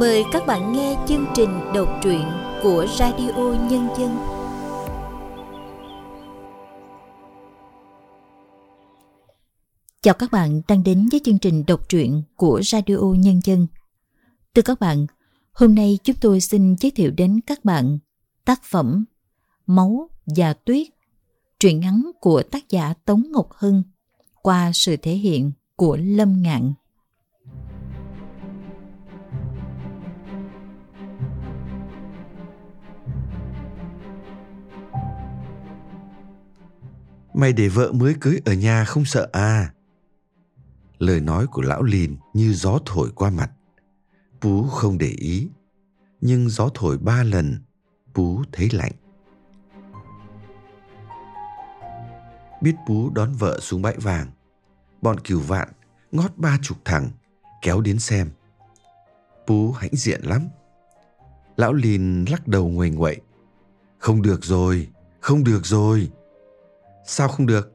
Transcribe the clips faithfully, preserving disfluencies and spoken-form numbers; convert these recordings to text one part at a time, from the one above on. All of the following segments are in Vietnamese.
Mời các bạn nghe chương trình đọc truyện của Radio Nhân Dân. Chào các bạn đang đến với chương trình đọc truyện của Radio Nhân Dân. Thưa các bạn, hôm nay chúng tôi xin giới thiệu đến các bạn tác phẩm Máu và Tuyết, truyện ngắn của tác giả Tống Ngọc Hân qua sự thể hiện của Lâm Ngạn. Mày để vợ mới cưới ở nhà không sợ à? Lời nói của lão Lìn như gió thổi qua mặt. Pú không để ý, nhưng gió thổi ba lần, Pú thấy lạnh. Biết Pú đón vợ xuống bãi vàng, bọn Cừu Vạn ngót ba chục thằng, kéo đến xem. Pú hãnh diện lắm. Lão Lìn lắc đầu nguầy nguậy. Không được rồi, không được rồi. Sao không được?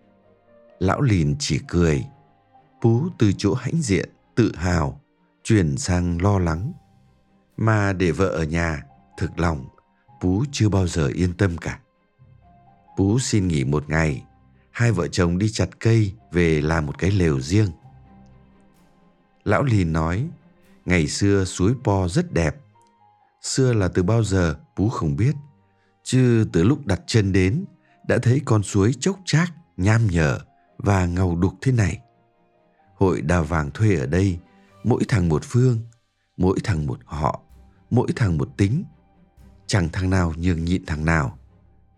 Lão Lìn chỉ cười. Pú từ chỗ hãnh diện, tự hào, chuyển sang lo lắng. Mà để vợ ở nhà, thực lòng, Pú chưa bao giờ yên tâm cả. Pú xin nghỉ một ngày, hai vợ chồng đi chặt cây về làm một cái lều riêng. Lão Lìn nói, ngày xưa suối Po rất đẹp. Xưa là từ bao giờ Pú không biết, chứ từ lúc đặt chân đến, đã thấy con suối chốc chác, nham nhở và ngầu đục thế này. Hội đào vàng thuê ở đây, mỗi thằng một phương, mỗi thằng một họ, mỗi thằng một tính. Chẳng thằng nào nhường nhịn thằng nào,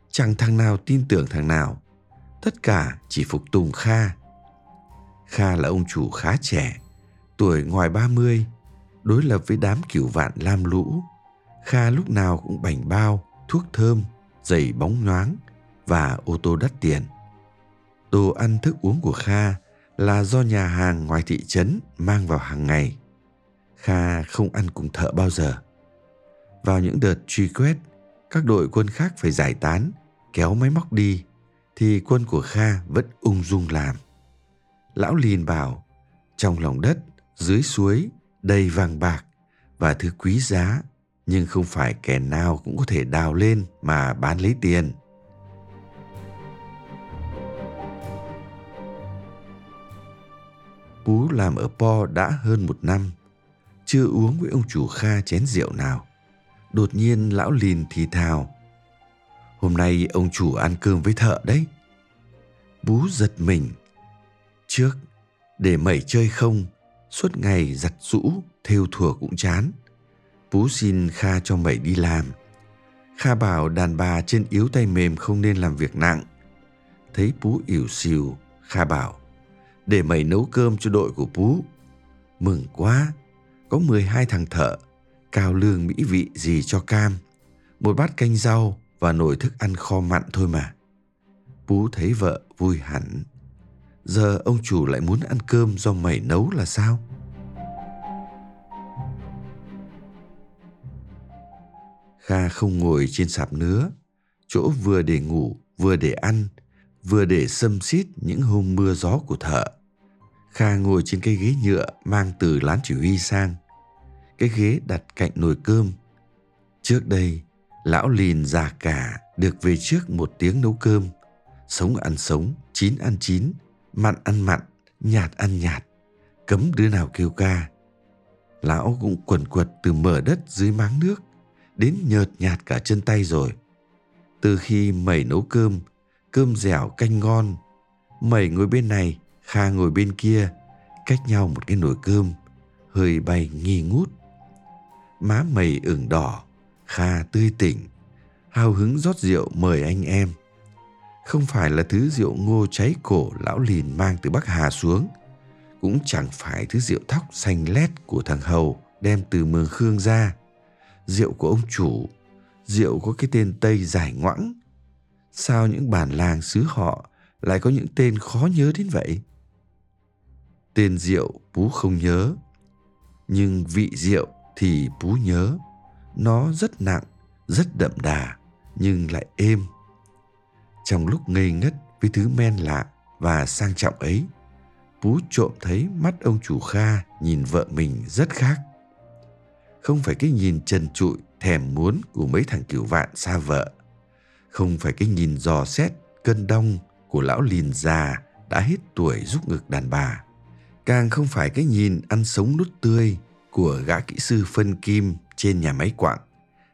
chẳng thằng nào tin tưởng thằng nào. Tất cả chỉ phục tùng Kha. Kha là ông chủ khá trẻ, tuổi ngoài ba mươi, đối lập với đám Cừu Vạn lam lũ. Kha lúc nào cũng bảnh bao, thuốc thơm, giày bóng nhoáng và ô tô đắt tiền. Đồ ăn thức uống của Kha là do nhà hàng ngoài thị trấn mang vào hàng ngày. Kha không ăn cùng thợ bao giờ. Vào những đợt truy quét, các đội quân khác phải giải tán, kéo máy móc đi, thì quân của Kha vẫn ung dung làm. Lão Lìn bảo, trong lòng đất, dưới suối, đầy vàng bạc và thứ quý giá, nhưng không phải kẻ nào cũng có thể đào lên mà bán lấy tiền. Pú làm ở Po đã hơn một năm, chưa uống với ông chủ Kha chén rượu nào. Đột nhiên lão Lìn thì thào, hôm nay ông chủ ăn cơm với thợ đấy. Pú giật mình. Trước, để mẩy chơi không, suốt ngày giặt rũ, thêu thùa cũng chán. Pú xin Kha cho mẩy đi làm. Kha bảo đàn bà chân yếu tay mềm không nên làm việc nặng. Thấy Pú ỉu xìu, Kha bảo, để mày nấu cơm cho đội của Pú. Mừng quá, có mười hai thằng thợ, cao lương mỹ vị gì cho cam. Một bát canh rau và nồi thức ăn kho mặn thôi mà. Pú thấy vợ vui hẳn. Giờ ông chủ lại muốn ăn cơm do mày nấu là sao? Kha không ngồi trên sạp nứa, chỗ vừa để ngủ, vừa để ăn, vừa để xâm xít những hôm mưa gió của thợ. Kha ngồi trên cái ghế nhựa mang từ lán chỉ huy sang. Cái ghế đặt cạnh nồi cơm. Trước đây, lão Lìn già cả được về trước một tiếng nấu cơm. Sống ăn sống, chín ăn chín, mặn ăn mặn, nhạt ăn nhạt. Cấm đứa nào kêu ca. Lão cũng quần quật từ mở đất dưới máng nước, đến nhợt nhạt cả chân tay rồi. Từ khi mẩy nấu cơm, cơm dẻo canh ngon, mẩy ngồi bên này, Kha ngồi bên kia, cách nhau một cái nồi cơm, hơi bay nghi ngút. Má mẩy ửng đỏ, Kha tươi tỉnh, hào hứng rót rượu mời anh em. Không phải là thứ rượu ngô cháy cổ lão Lìn mang từ Bắc Hà xuống, cũng chẳng phải thứ rượu thóc xanh lét của thằng Hầu đem từ Mường Khương ra. Rượu của ông chủ, rượu có cái tên Tây dài ngoãng. Sao những bản làng xứ họ lại có những tên khó nhớ đến vậy? Tên rượu Pú không nhớ, nhưng vị rượu thì Pú nhớ. Nó rất nặng, rất đậm đà, nhưng lại êm. Trong lúc ngây ngất với thứ men lạ và sang trọng ấy, Pú trộm thấy mắt ông chủ Kha nhìn vợ mình rất khác. không phải cái nhìn trần trụi thèm muốn của mấy thằng Cửu Vạn xa vợ, không phải cái nhìn dò xét cân đong của lão lìn già đã hết tuổi rúc ngực đàn bà, càng không phải cái nhìn ăn sống nuốt tươi của gã kỹ sư phân kim trên nhà máy quặng,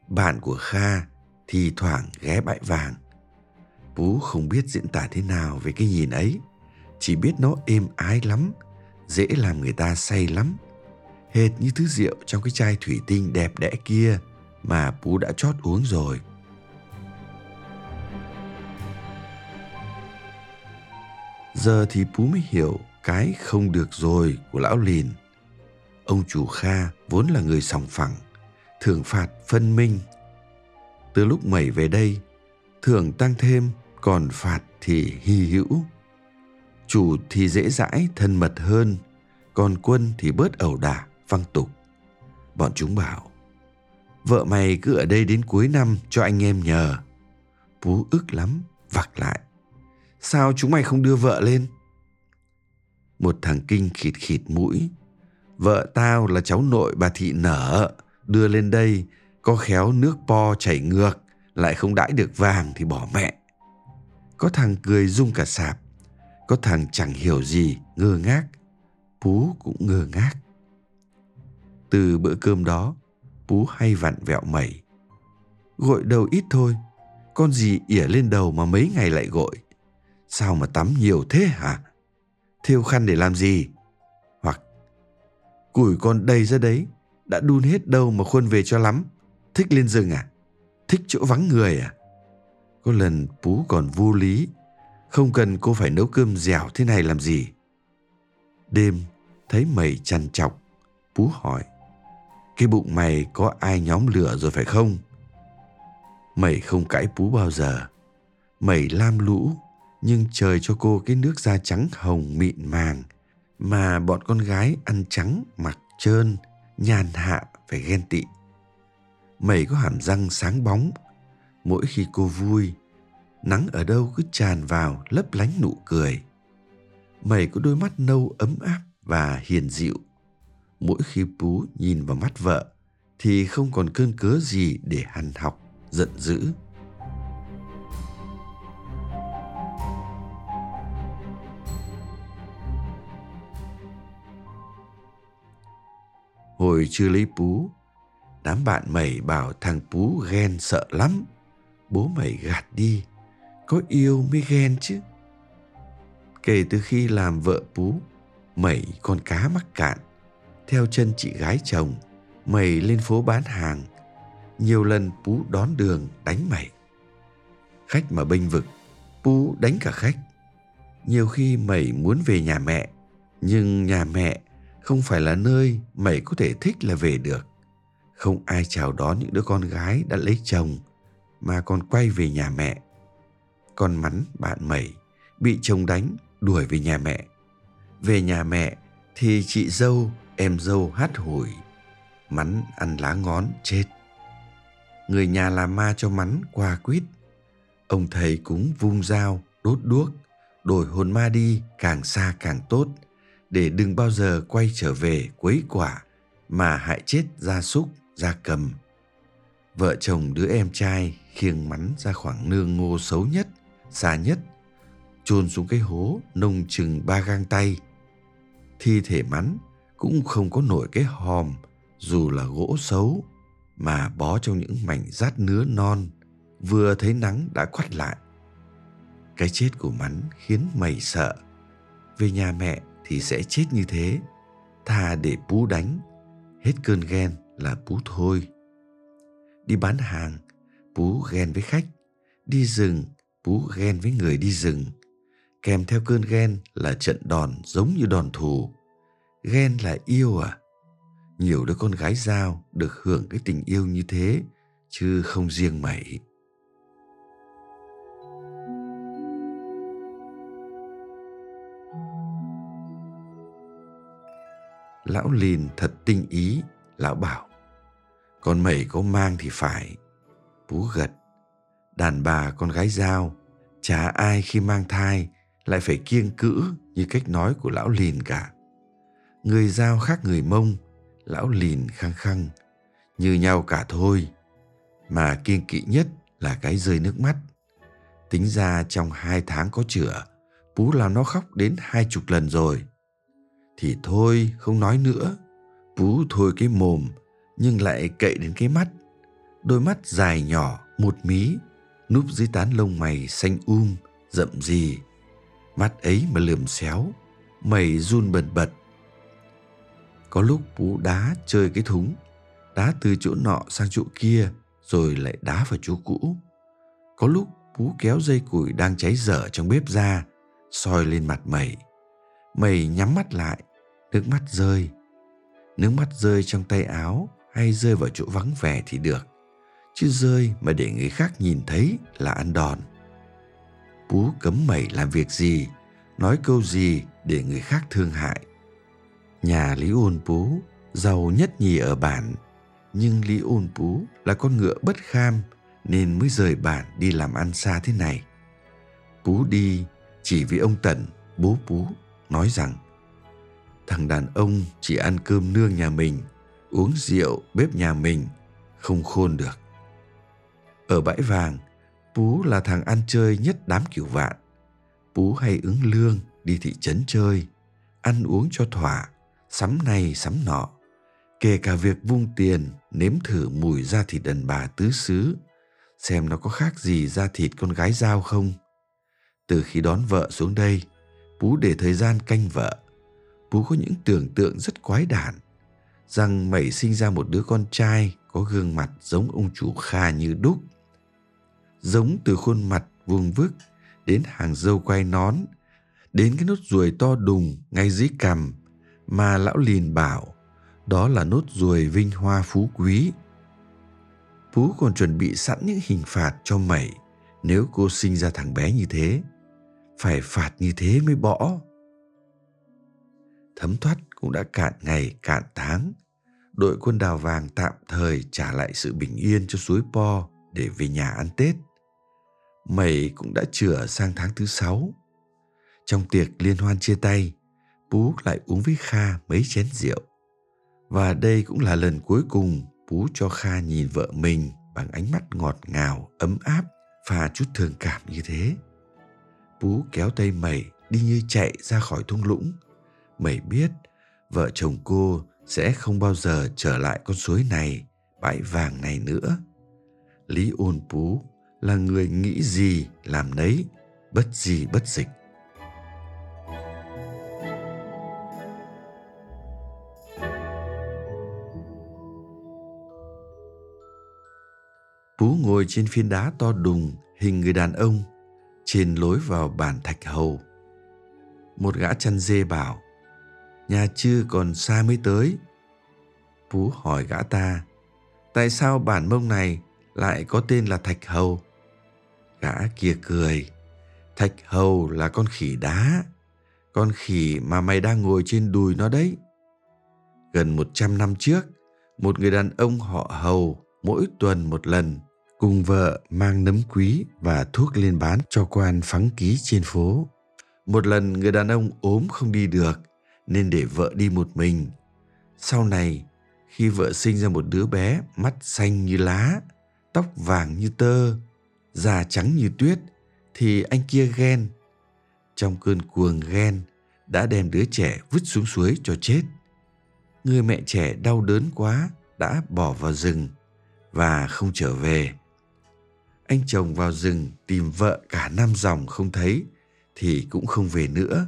bạn của Kha thì thoảng ghé Bãi Vàng. Pú không biết diễn tả thế nào về cái nhìn ấy, chỉ biết nó êm ái lắm, dễ làm người ta say lắm, hệt như thứ rượu trong cái chai thủy tinh đẹp đẽ kia mà Pú đã chót uống rồi. Giờ thì Pú mới hiểu cái không được rồi của lão lìn. Ông chủ Kha vốn là người sòng phẳng, thưởng phạt phân minh. Từ lúc Mẩy về đây, thưởng tăng thêm, còn phạt thì hy hữu. Chủ thì dễ dãi, thân mật hơn, còn Quân thì bớt ẩu đả, văng tục. Bọn chúng bảo, vợ mày cứ ở đây đến cuối năm cho anh em nhờ. Pú ức lắm, vặc lại. Sao chúng mày không đưa vợ lên? Một thằng Kinh khịt khịt mũi. Vợ tao là cháu nội bà Thị Nở, đưa lên đây, có khéo nước po chảy ngược, lại không đãi được vàng thì bỏ mẹ. Có thằng cười rung cả sạp, có thằng chẳng hiểu gì, ngơ ngác. Pú cũng ngơ ngác. Từ bữa cơm đó, Pú hay vặn vẹo Mẩy. Gội đầu ít thôi, con gì ỉa lên đầu mà mấy ngày lại gội. Sao mà tắm nhiều thế hả? Thêu khăn để làm gì? Hoặc củi con đầy ra đấy, đã đun hết đâu mà khuân về cho lắm. Thích lên rừng à? Thích chỗ vắng người à? Có lần Pú còn vô lý. Không cần cô phải nấu cơm dẻo thế này làm gì? Đêm thấy Mày trằn trọc, Pú hỏi, cái bụng mày có ai nhóm lửa rồi phải không? Mày không cãi Pú bao giờ. Mày lam lũ, nhưng trời cho cô cái nước da trắng hồng mịn màng mà bọn con gái ăn trắng mặc trơn, nhàn hạ phải ghen tị. Mày có hàm răng sáng bóng. Mỗi khi cô vui, nắng ở đâu cứ tràn vào lấp lánh nụ cười. Mày có đôi mắt nâu ấm áp và hiền dịu. Mỗi khi Pú nhìn vào mắt vợ thì không còn cơn cớ gì để hằn học, giận dữ. Hồi chưa lấy Pú, đám bạn Mày bảo thằng Pú ghen sợ lắm. Bố mày gạt đi, có yêu mới ghen chứ. Kể từ khi làm vợ Pú, Mày con cá mắc cạn. Theo chân chị gái chồng, Mày lên phố bán hàng. Nhiều lần Pú đón đường đánh Mày. Khách mà bênh vực, Pú đánh cả khách. Nhiều khi Mày muốn về nhà mẹ, nhưng nhà mẹ không phải là nơi Mày có thể thích là về được. Không ai chào đón những đứa con gái đã lấy chồng mà còn quay về nhà mẹ. Con mắn bạn Mày bị chồng đánh đuổi về nhà mẹ. Về nhà mẹ thì chị dâu, em dâu hắt hủi. Mắn ăn lá ngón chết. Người nhà làm ma cho mắn qua quýt. Ông thầy cúng vung dao, đốt đuốc, đổi hồn ma đi càng xa càng tốt, để đừng bao giờ quay trở về quấy quả mà hại chết gia súc, gia cầm. Vợ chồng đứa em trai khiêng mắn ra khoảng nương ngô xấu nhất, xa nhất, chôn xuống cái hố nông chừng ba gang tay. Thi thể mắn cũng không có nổi cái hòm dù là gỗ xấu, mà bó trong những mảnh rát nứa non, vừa thấy nắng đã quắt lại. Cái chết của mắn khiến Mày sợ. Về nhà mẹ thì sẽ chết như thế. Thà để Pú đánh, hết cơn ghen là Pú thôi. Đi bán hàng, Pú ghen với khách. Đi rừng, Pú ghen với người đi rừng. Kèm theo cơn ghen là trận đòn giống như đòn thù. Ghen là yêu à? Nhiều đứa con gái giao được hưởng cái tình yêu như thế, chứ không riêng Mày. Lão lìn thật tinh ý. Lão bảo, con Mày có mang thì phải. Pú gật. Đàn bà con gái giao, chả ai khi mang thai lại phải kiêng cữ như cách nói của lão lìn cả. Người giao khác người Mông. Lão lìn khăng khăng, như nhau cả thôi. Mà kiêng kỵ nhất là cái rơi nước mắt. Tính ra trong hai tháng có chữa, Pú làm nó khóc đến hai chục lần rồi. Thì thôi không nói nữa, Pú thôi cái mồm nhưng lại cậy đến cái mắt. Đôi mắt dài nhỏ một mí, núp dưới tán lông mày xanh um rậm rì. Mắt ấy mà lườm xéo, mày run bần bật. Có lúc Pú đá chơi cái thúng, đá từ chỗ nọ sang chỗ kia rồi lại đá vào chỗ cũ. Có lúc Pú kéo dây củi đang cháy dở trong bếp ra, soi lên mặt mày. Mày nhắm mắt lại, nước mắt rơi. Nước mắt rơi trong tay áo hay rơi vào chỗ vắng vẻ thì được, chứ rơi mà để người khác nhìn thấy là ăn đòn. Pú cấm mày làm việc gì, nói câu gì để người khác thương hại. Nhà Lý Ôn Pú giàu nhất nhì ở bản, nhưng Lý Ôn Pú là con ngựa bất kham nên mới rời bản đi làm ăn xa thế này. Pú đi chỉ vì ông Tần, bố Pú, nói rằng thằng đàn ông chỉ ăn cơm nương nhà mình, uống rượu bếp nhà mình, không khôn được. Ở Bãi Vàng, Pú là thằng ăn chơi nhất đám Kiểu Vạn. Pú hay ứng lương đi thị trấn chơi, ăn uống cho thỏa, sắm này sắm nọ, kể cả việc vung tiền nếm thử mùi da thịt đàn bà tứ xứ, xem nó có khác gì da thịt con gái Dao không. Từ khi đón vợ xuống đây, Pú để thời gian canh vợ. Pú có những tưởng tượng rất quái đản, rằng mày sinh ra một đứa con trai có gương mặt giống ông chủ Kha như đúc. Giống từ khuôn mặt vuông vức đến hàng râu quai nón, đến cái nốt ruồi to đùng ngay dưới cằm mà lão Lìn bảo đó là nốt ruồi vinh hoa phú quý. Pú còn chuẩn bị sẵn những hình phạt cho mày nếu cô sinh ra thằng bé như thế. Phải phạt như thế mới bỏ. Thấm thoát cũng đã cạn ngày cạn tháng. Đội quân Đào Vàng tạm thời trả lại sự bình yên cho suối Po để về nhà ăn Tết. Mày cũng đã chửa sang tháng thứ sáu. Trong tiệc liên hoan chia tay, Pú lại uống với Kha mấy chén rượu. Và đây cũng là lần cuối cùng Pú cho Kha nhìn vợ mình bằng ánh mắt ngọt ngào, ấm áp và chút thương cảm như thế. Pú kéo tay mày đi như chạy ra khỏi thung lũng. Mày biết vợ chồng cô sẽ không bao giờ trở lại con suối này, Bãi Vàng này nữa. Lý Ôn Pú là người nghĩ gì làm nấy, bất gì bất dịch. Pú ngồi trên phiến đá to đùng hình người đàn ông trên lối vào bản Thạch Hầu. Một gã chăn dê bảo: nhà chư còn xa mới tới. Pú hỏi gã ta: tại sao bản Mông này lại có tên là Thạch Hầu? Gã kia cười: Thạch Hầu là con khỉ đá, con khỉ mà mày đang ngồi trên đùi nó đấy. Gần một trăm năm trước, một người đàn ông họ Hầu mỗi tuần một lần cùng vợ mang nấm quý và thuốc lên bán cho quan phắng ký trên phố. Một lần người đàn ông ốm không đi được nên để vợ đi một mình. Sau này, khi vợ sinh ra một đứa bé mắt xanh như lá, tóc vàng như tơ, da trắng như tuyết, thì anh kia ghen. Trong cơn cuồng ghen đã đem đứa trẻ vứt xuống suối cho chết. Người mẹ trẻ đau đớn quá đã bỏ vào rừng và không trở về. Anh chồng vào rừng tìm vợ cả năm dòng không thấy thì cũng không về nữa.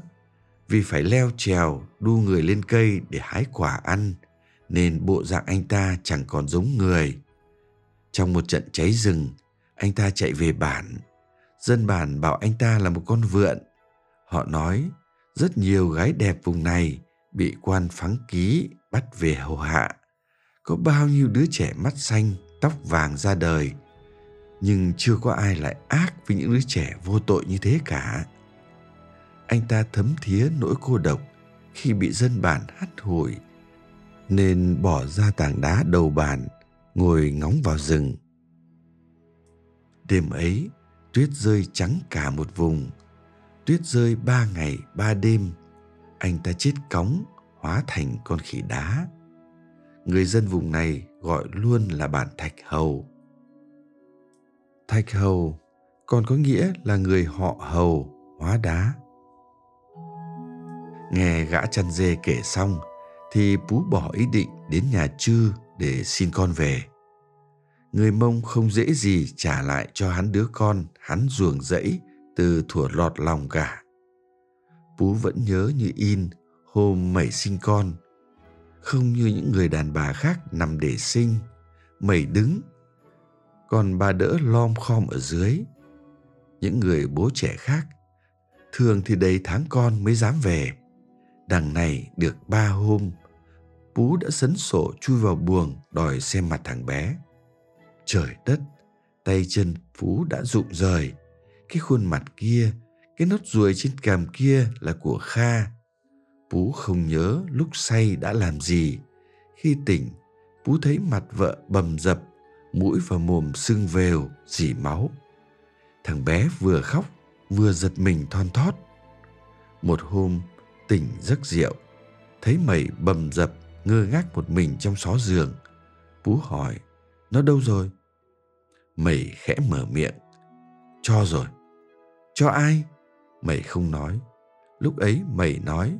Vì phải leo trèo đu người lên cây để hái quả ăn nên bộ dạng anh ta chẳng còn giống người. Trong một trận cháy rừng, anh ta chạy về bản. Dân bản bảo anh ta là một con vượn. Họ nói rất nhiều gái đẹp vùng này bị quan phắng ký bắt về hầu hạ. Có bao nhiêu đứa trẻ mắt xanh, tóc vàng ra đời, nhưng chưa có ai lại ác với những đứa trẻ vô tội như thế cả. Anh ta thấm thía nỗi cô độc khi bị dân bản hắt hủi nên bỏ ra tảng đá đầu bản, ngồi ngóng vào rừng. Đêm ấy, tuyết rơi trắng cả một vùng. Tuyết rơi ba ngày ba đêm. Anh ta chết cóng, hóa thành con khỉ đá. người dân vùng này gọi luôn là bản Thạch Hầu. Thạch Hầu còn có nghĩa là người họ Hầu, hóa đá. Nghe gã chăn dê kể xong thì Pú bỏ ý định đến nhà Trư để xin con về. Người Mông không dễ gì trả lại cho hắn đứa con hắn ruồng rẫy từ thuở lọt lòng cả. Pú vẫn nhớ như in hôm mẩy sinh con. Không như những người đàn bà khác nằm để sinh, mẩy đứng, còn bà đỡ lom khom ở dưới. Những người bố trẻ khác, thường thì đầy tháng con mới dám về. Đằng này được ba hôm, Pú đã sấn sổ chui vào buồng đòi xem mặt thằng bé. Trời đất, tay chân Pú đã rụng rời. Cái khuôn mặt kia, cái nốt ruồi trên cằm kia là của Kha. Pú không nhớ lúc say đã làm gì. Khi tỉnh, Pú thấy mặt vợ bầm dập, mũi và mồm sưng vèo, rỉ máu. Thằng bé vừa khóc, vừa giật mình thon thót. Một hôm, tỉnh giấc rượu, thấy mẩy bầm dập, ngơ ngác một mình trong xó giường. Pú hỏi, nó đâu rồi? Mẩy khẽ mở miệng, cho rồi. Cho ai? Mẩy không nói. Lúc ấy mẩy nói,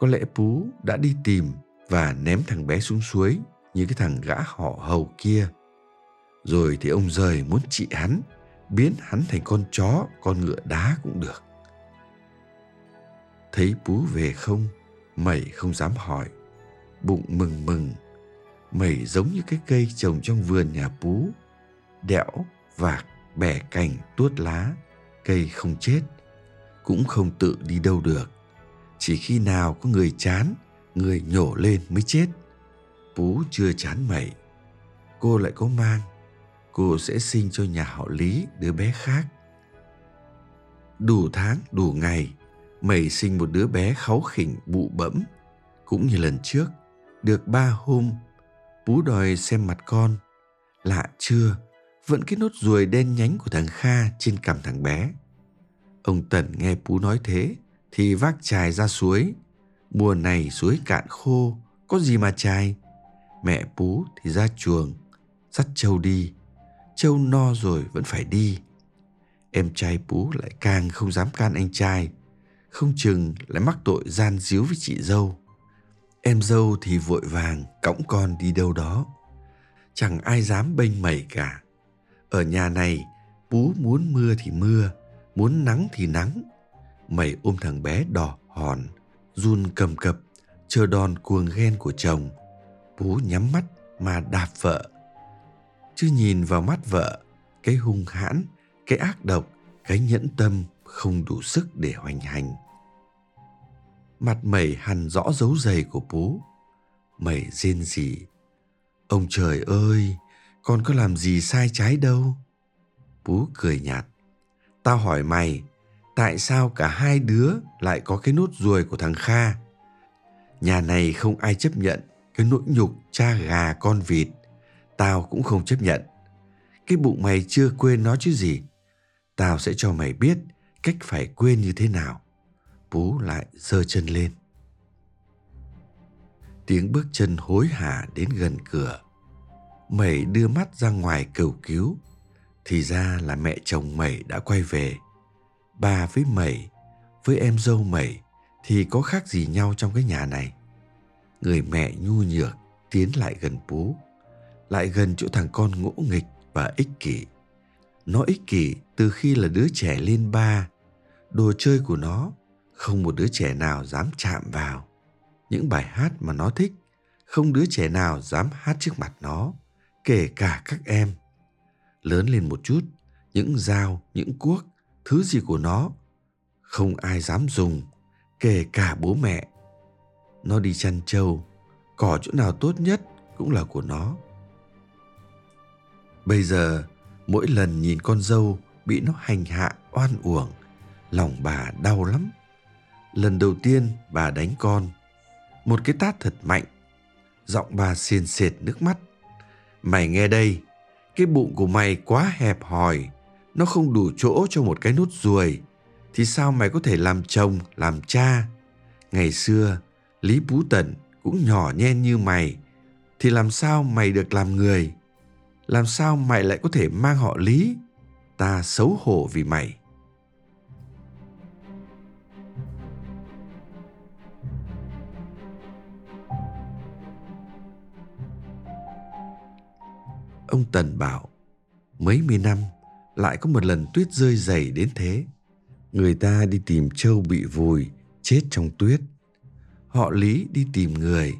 có lẽ Pú đã đi tìm và ném thằng bé xuống suối như cái thằng gã họ Hầu kia. Rồi thì ông giời muốn trị hắn, biến hắn thành con chó, con ngựa đá cũng được. Thấy Pú về không, mẩy không dám hỏi. Bụng mừng mừng, mẩy giống như cái cây trồng trong vườn nhà Pú. Đẽo, vạc, bẻ cành, tuốt lá, cây không chết, cũng không tự đi đâu được. Chỉ khi nào có người chán, người nhổ lên mới chết. Pú chưa chán mẩy, cô lại có mang. Cô sẽ sinh cho nhà họ Lý đứa bé khác. Đủ tháng, đủ ngày, mẩy sinh một đứa bé kháu khỉnh bụ bẫm. Cũng như lần trước, được ba hôm, Pú đòi xem mặt con. Lạ chưa, vẫn cái nốt ruồi đen nhánh của thằng Kha trên cằm thằng bé. Ông Tần nghe Pú nói thế thì vác chài ra suối. Mùa này suối cạn khô, có gì mà chài. Mẹ Pú thì ra chuồng, dắt trâu đi. Trâu no rồi vẫn phải đi. Em trai Pú lại càng không dám can anh trai, không chừng lại mắc tội gian díu với chị dâu. Em dâu thì vội vàng cõng con đi đâu đó. Chẳng ai dám bênh mẩy cả. Ở nhà này, Pú muốn mưa thì mưa, muốn nắng thì nắng. Mẩy ôm thằng bé đỏ hòn, run cầm cập, chờ đòn cuồng ghen của chồng. Pú nhắm mắt mà đạp vợ. Chứ nhìn vào mắt vợ, cái hung hãn, cái ác độc, cái nhẫn tâm không đủ sức để hoành hành. Mặt mẩy hằn rõ dấu giày của Pú. Mẩy rên rỉ, ông trời ơi, con có làm gì sai trái đâu. Pú cười nhạt, tao hỏi mày, tại sao cả hai đứa lại có cái nốt ruồi của thằng Kha? Nhà này không ai chấp nhận cái nỗi nhục cha gà con vịt. Tao cũng không chấp nhận. Cái bụng mày chưa quên nó chứ gì. Tao sẽ cho mày biết cách phải quên như thế nào. Pú lại giơ chân lên. Tiếng bước chân hối hả đến gần cửa. Mẩy đưa mắt ra ngoài cầu cứu. Thì ra là mẹ chồng mẩy đã quay về. Bà với mẩy, với em dâu mẩy thì có khác gì nhau trong cái nhà này. Người mẹ nhu nhược tiến lại gần Pú, lại gần chỗ thằng con ngỗ nghịch và ích kỷ. Nó ích kỷ từ khi là đứa trẻ lên ba. Đồ chơi của nó không một đứa trẻ nào dám chạm vào. Những bài hát mà nó thích không đứa trẻ nào dám hát trước mặt nó, kể cả các em. Lớn lên một chút, những dao, những cuốc, thứ gì của nó không ai dám dùng, kể cả bố mẹ. Nó đi chăn trâu, cỏ chỗ nào tốt nhất cũng là của nó. Bây giờ, mỗi lần nhìn con dâu bị nó hành hạ oan uổng, lòng bà đau lắm. Lần đầu tiên bà đánh con, một cái tát thật mạnh, giọng bà sền sệt nước mắt. Mày nghe đây, cái bụng của mày quá hẹp hòi, nó không đủ chỗ cho một cái nốt ruồi, thì sao mày có thể làm chồng, làm cha? Ngày xưa, Lý Pú Tần cũng nhỏ nhen như mày, thì làm sao mày được làm người? Làm sao mày lại có thể mang họ Lý? Ta xấu hổ vì mày. Ông Tần bảo, mấy mươi năm lại có một lần tuyết rơi dày đến thế. Người ta đi tìm trâu bị vùi, chết trong tuyết. Họ Lý đi tìm người.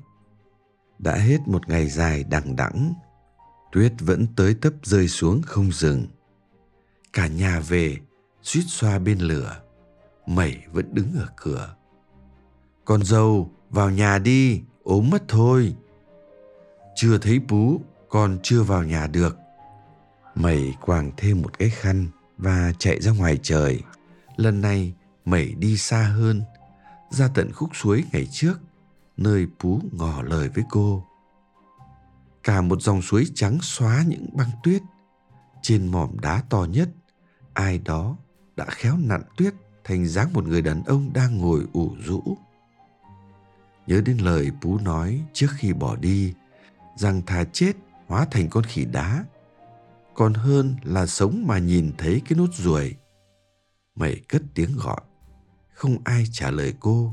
Đã hết một ngày dài đằng đẵng, tuyết vẫn tới tấp rơi xuống không dừng. Cả nhà về, suýt xoa bên lửa. Mẩy vẫn đứng ở cửa. Con dâu, vào nhà đi, ốm mất thôi. Chưa thấy Pú, con chưa vào nhà được. Mẩy quàng thêm một cái khăn và chạy ra ngoài trời. Lần này Mẩy đi xa hơn, ra tận khúc suối ngày trước, nơi Pú ngỏ lời với cô. Cả một dòng suối trắng xóa những băng tuyết. Trên mỏm đá to nhất, ai đó đã khéo nặn tuyết thành dáng một người đàn ông đang ngồi ủ rũ. Nhớ đến lời Pú nói trước khi bỏ đi, rằng thà chết hóa thành con khỉ đá còn hơn là sống mà nhìn thấy cái nốt ruồi. Mẩy cất tiếng gọi, không ai trả lời cô.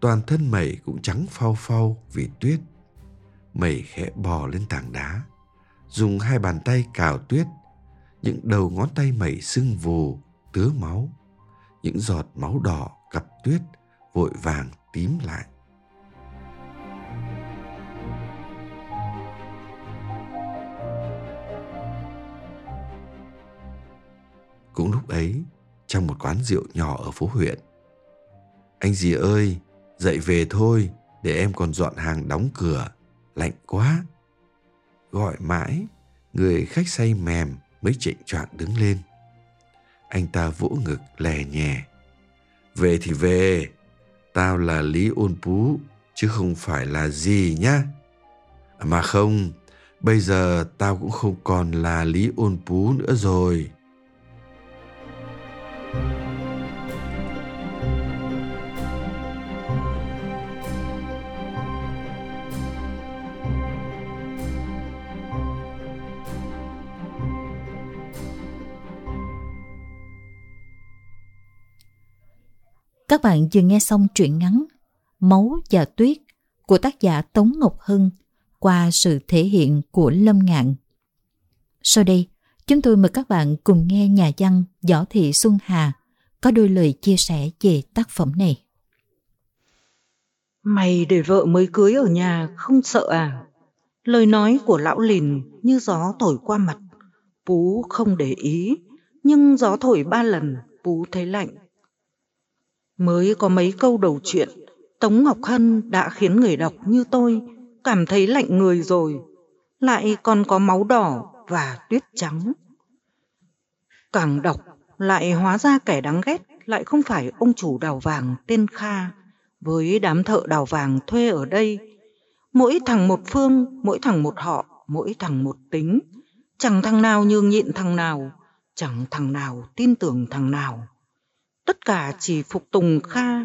Toàn thân Mẩy cũng trắng phau phau vì tuyết. Mẩy khẽ bò lên tảng đá, dùng hai bàn tay cào tuyết. Những đầu ngón tay Mẩy sưng vù, tứa máu. Những giọt máu đỏ cặp tuyết vội vàng tím lại. Cũng lúc ấy, trong một quán rượu nhỏ ở phố huyện, anh dì ơi, dậy về thôi, để em còn dọn hàng đóng cửa, lạnh quá. Gọi mãi, người khách say mềm mới chệnh choạng đứng lên. Anh ta vỗ ngực lè nhè. Về thì về, tao là Lý Ôn Pú, chứ không phải là dì nhá. Mà không, bây giờ tao cũng không còn là Lý Ôn Pú nữa rồi. Các bạn vừa nghe xong truyện ngắn Máu và Tuyết của tác giả Tống Ngọc Hân qua sự thể hiện của Lâm Ngạn. Sau đây, chúng tôi mời các bạn cùng nghe nhà văn Võ Thị Xuân Hà có đôi lời chia sẻ về tác phẩm này. Mày để vợ mới cưới ở nhà không sợ à? Lời nói của lão lìn như gió thổi qua mặt. Pú không để ý, nhưng gió thổi ba lần, Pú thấy lạnh. Mới có mấy câu đầu chuyện, Tống Ngọc Hân đã khiến người đọc như tôi cảm thấy lạnh người rồi. Lại còn có máu đỏ và tuyết trắng. Càng đọc, lại hóa ra kẻ đáng ghét lại không phải ông chủ đào vàng tên Kha với đám thợ đào vàng thuê ở đây. Mỗi thằng một phương, mỗi thằng một họ, mỗi thằng một tính. Chẳng thằng nào nhường nhịn thằng nào, chẳng thằng nào tin tưởng thằng nào. Tất cả chỉ phục tùng Kha.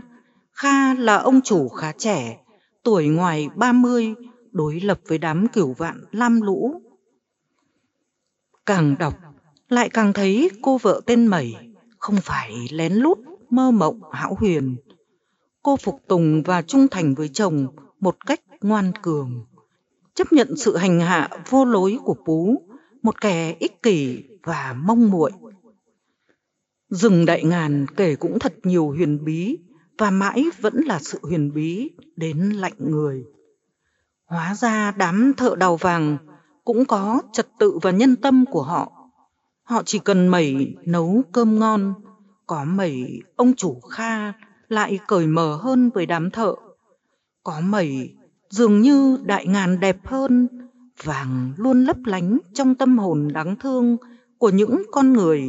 Kha là ông chủ khá trẻ, tuổi ngoài ba mươi, đối lập với đám cửu vạn lam lũ. Càng đọc, lại càng thấy cô vợ tên Mẩy không phải lén lút, mơ mộng, hão huyền. Cô phục tùng và trung thành với chồng một cách ngoan cường, chấp nhận sự hành hạ vô lối của Pú, một kẻ ích kỷ và mông muội. Rừng Đại Ngàn kể cũng thật nhiều huyền bí, và mãi vẫn là sự huyền bí đến lạnh người. Hóa ra đám thợ đào vàng cũng có trật tự và nhân tâm của họ. Họ chỉ cần Mẩy nấu cơm ngon, có Mẩy ông chủ Kha lại cởi mở hơn với đám thợ. Có Mẩy dường như Đại Ngàn đẹp hơn, vàng luôn lấp lánh trong tâm hồn đáng thương của những con người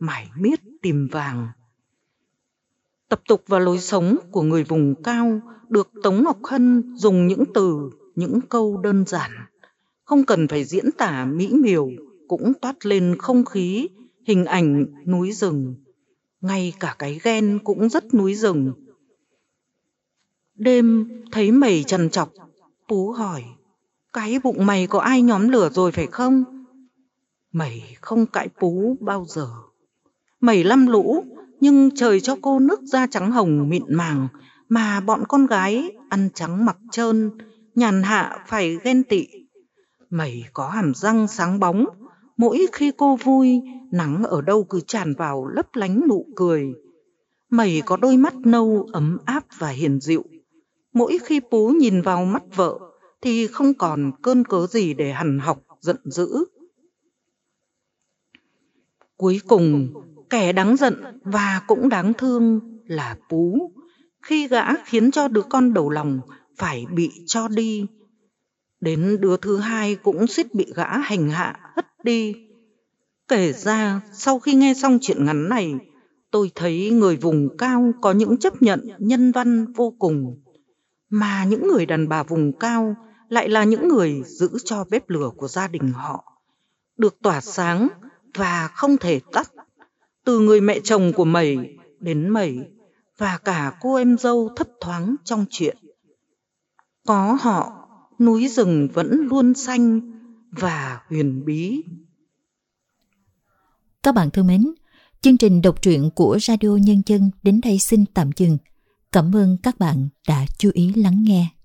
mải miết tìm vàng. Tập tục và lối sống của người vùng cao được Tống Ngọc Hân dùng những từ, những câu đơn giản, không cần phải diễn tả mỹ miều, cũng toát lên không khí, hình ảnh núi rừng. Ngay cả cái ghen cũng rất núi rừng. Đêm thấy Mẩy trằn trọc, Pú hỏi, cái bụng mày có ai nhóm lửa rồi phải không? Mày không cãi Pú bao giờ. Mày lăm lũ, nhưng trời cho cô nước da trắng hồng mịn màng, mà bọn con gái ăn trắng mặc trơn, nhàn hạ phải ghen tị. Mày có hàm răng sáng bóng, mỗi khi cô vui, nắng ở đâu cứ tràn vào lấp lánh nụ cười. Mày có đôi mắt nâu ấm áp và hiền dịu. Mỗi khi Pú nhìn vào mắt vợ thì không còn cơn cớ gì để hằn học giận dữ. Cuối cùng, kẻ đáng giận và cũng đáng thương là Pú, khi gã khiến cho đứa con đầu lòng phải bị cho đi. Đến đứa thứ hai cũng suýt bị gã hành hạ hất đi. Kể ra, sau khi nghe xong chuyện ngắn này, tôi thấy người vùng cao có những chấp nhận nhân văn vô cùng, mà những người đàn bà vùng cao lại là những người giữ cho bếp lửa của gia đình họ được tỏa sáng và không thể tắt. Từ người mẹ chồng của mày đến mày và cả cô em dâu thấp thoáng trong chuyện. Có họ, núi rừng vẫn luôn xanh và huyền bí. Các bạn thân mến, chương trình đọc truyện của Radio Nhân Dân đến đây xin tạm dừng. Cảm ơn các bạn đã chú ý lắng nghe.